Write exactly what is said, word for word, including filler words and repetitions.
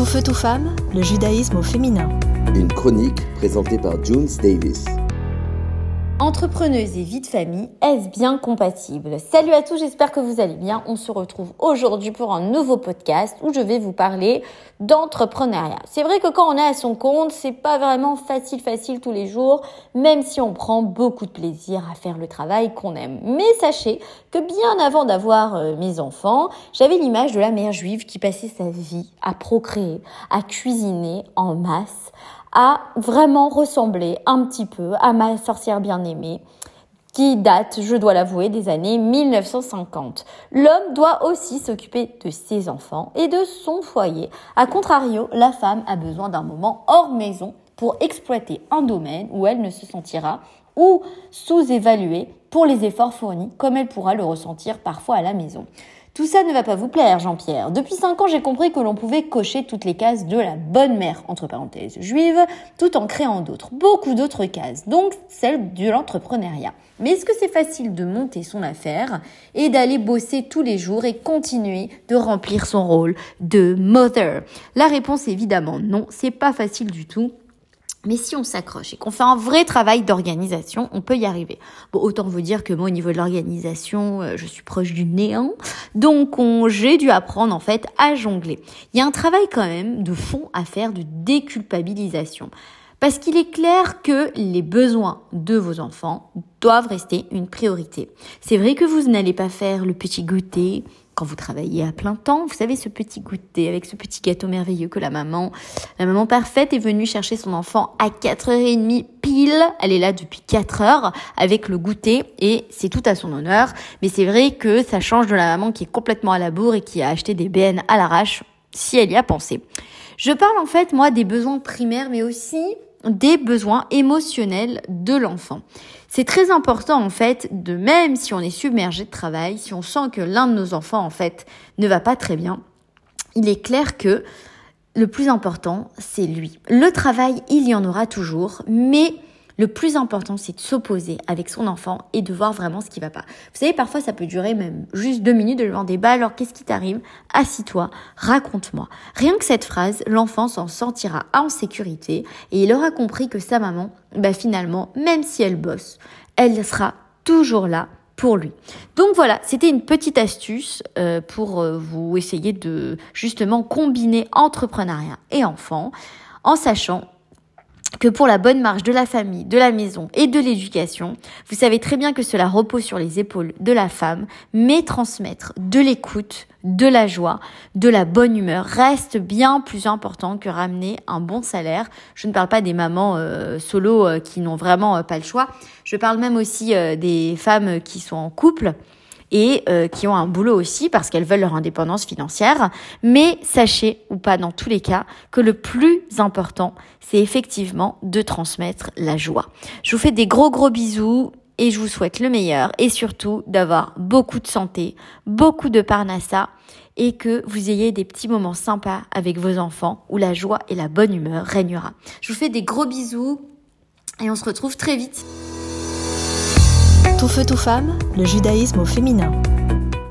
Tout feu, tout femme, le judaïsme au féminin. Une chronique présentée par June Davis. Entrepreneuse et vie de famille, est-ce bien compatible ? Salut à tous, j'espère que vous allez bien. On se retrouve aujourd'hui pour un nouveau podcast où je vais vous parler d'entrepreneuriat. C'est vrai que quand on est à son compte, c'est pas vraiment facile facile tous les jours, même si on prend beaucoup de plaisir à faire le travail qu'on aime. Mais sachez que bien avant d'avoir euh, mes enfants, j'avais l'image de la mère juive qui passait sa vie à procréer, à cuisiner en masse, à vraiment ressembler un petit peu à ma sorcière bien-aimée, qui date, je dois l'avouer, des années mille neuf cent cinquante. L'homme doit aussi s'occuper de ses enfants et de son foyer. A contrario, la femme a besoin d'un moment hors maison pour exploiter un domaine où elle ne se sentira ou sous-évaluée pour les efforts fournis, comme elle pourra le ressentir parfois à la maison. Tout ça ne va pas vous plaire, Jean-Pierre. Depuis cinq ans, j'ai compris que l'on pouvait cocher toutes les cases de la bonne mère, entre parenthèses, juive, tout en créant d'autres, beaucoup d'autres cases, donc celle de l'entrepreneuriat. Mais est-ce que c'est facile de monter son affaire et d'aller bosser tous les jours et continuer de remplir son rôle de mother ? La réponse, évidemment, non, c'est pas facile du tout. Mais si on s'accroche et qu'on fait un vrai travail d'organisation, on peut y arriver. Bon, autant vous dire que moi, au niveau de l'organisation, je suis proche du néant. Donc, on, j'ai dû apprendre, en fait, à jongler. Il y a un travail quand même de fond à faire de déculpabilisation. Parce qu'il est clair que les besoins de vos enfants doivent rester une priorité. C'est vrai que vous n'allez pas faire le petit goûter quand vous travaillez à plein temps. Vous savez, ce petit goûter avec ce petit gâteau merveilleux que la maman, la maman parfaite est venue chercher son enfant à quatre heures trente pile. Elle est là depuis quatre heures avec le goûter et c'est tout à son honneur. Mais c'est vrai que ça change de la maman qui est complètement à la bourre et qui a acheté des B N à l'arrache si elle y a pensé. Je parle en fait, moi, des besoins primaires mais aussi des besoins émotionnels de l'enfant. C'est très important en fait, de même si on est submergé de travail, si on sent que l'un de nos enfants en fait ne va pas très bien, il est clair que le plus important c'est lui. Le travail, il y en aura toujours, mais le plus important, c'est de s'opposer avec son enfant et de voir vraiment ce qui va pas. Vous savez, parfois, ça peut durer même juste deux minutes de lui demander « Bah alors, qu'est-ce qui t'arrive ? Assis-toi, raconte-moi. » Rien que cette phrase, l'enfant s'en sentira en sécurité et il aura compris que sa maman, bah finalement, même si elle bosse, elle sera toujours là pour lui. Donc voilà, c'était une petite astuce euh, pour euh, vous essayer de justement combiner entrepreneuriat et enfant en sachant que pour la bonne marche de la famille, de la maison et de l'éducation, vous savez très bien que cela repose sur les épaules de la femme, mais transmettre de l'écoute, de la joie, de la bonne humeur reste bien plus important que ramener un bon salaire. Je ne parle pas des mamans euh, solo euh, qui n'ont vraiment euh, pas le choix. Je parle même aussi euh, des femmes qui sont en couple et euh, qui ont un boulot aussi parce qu'elles veulent leur indépendance financière. Mais sachez, ou pas dans tous les cas, que le plus important, c'est effectivement de transmettre la joie. Je vous fais des gros gros bisous et je vous souhaite le meilleur et surtout d'avoir beaucoup de santé, beaucoup de parnassa et que vous ayez des petits moments sympas avec vos enfants où la joie et la bonne humeur régnera. Je vous fais des gros bisous et on se retrouve très vite. Tout feu, tout femme, le judaïsme au féminin.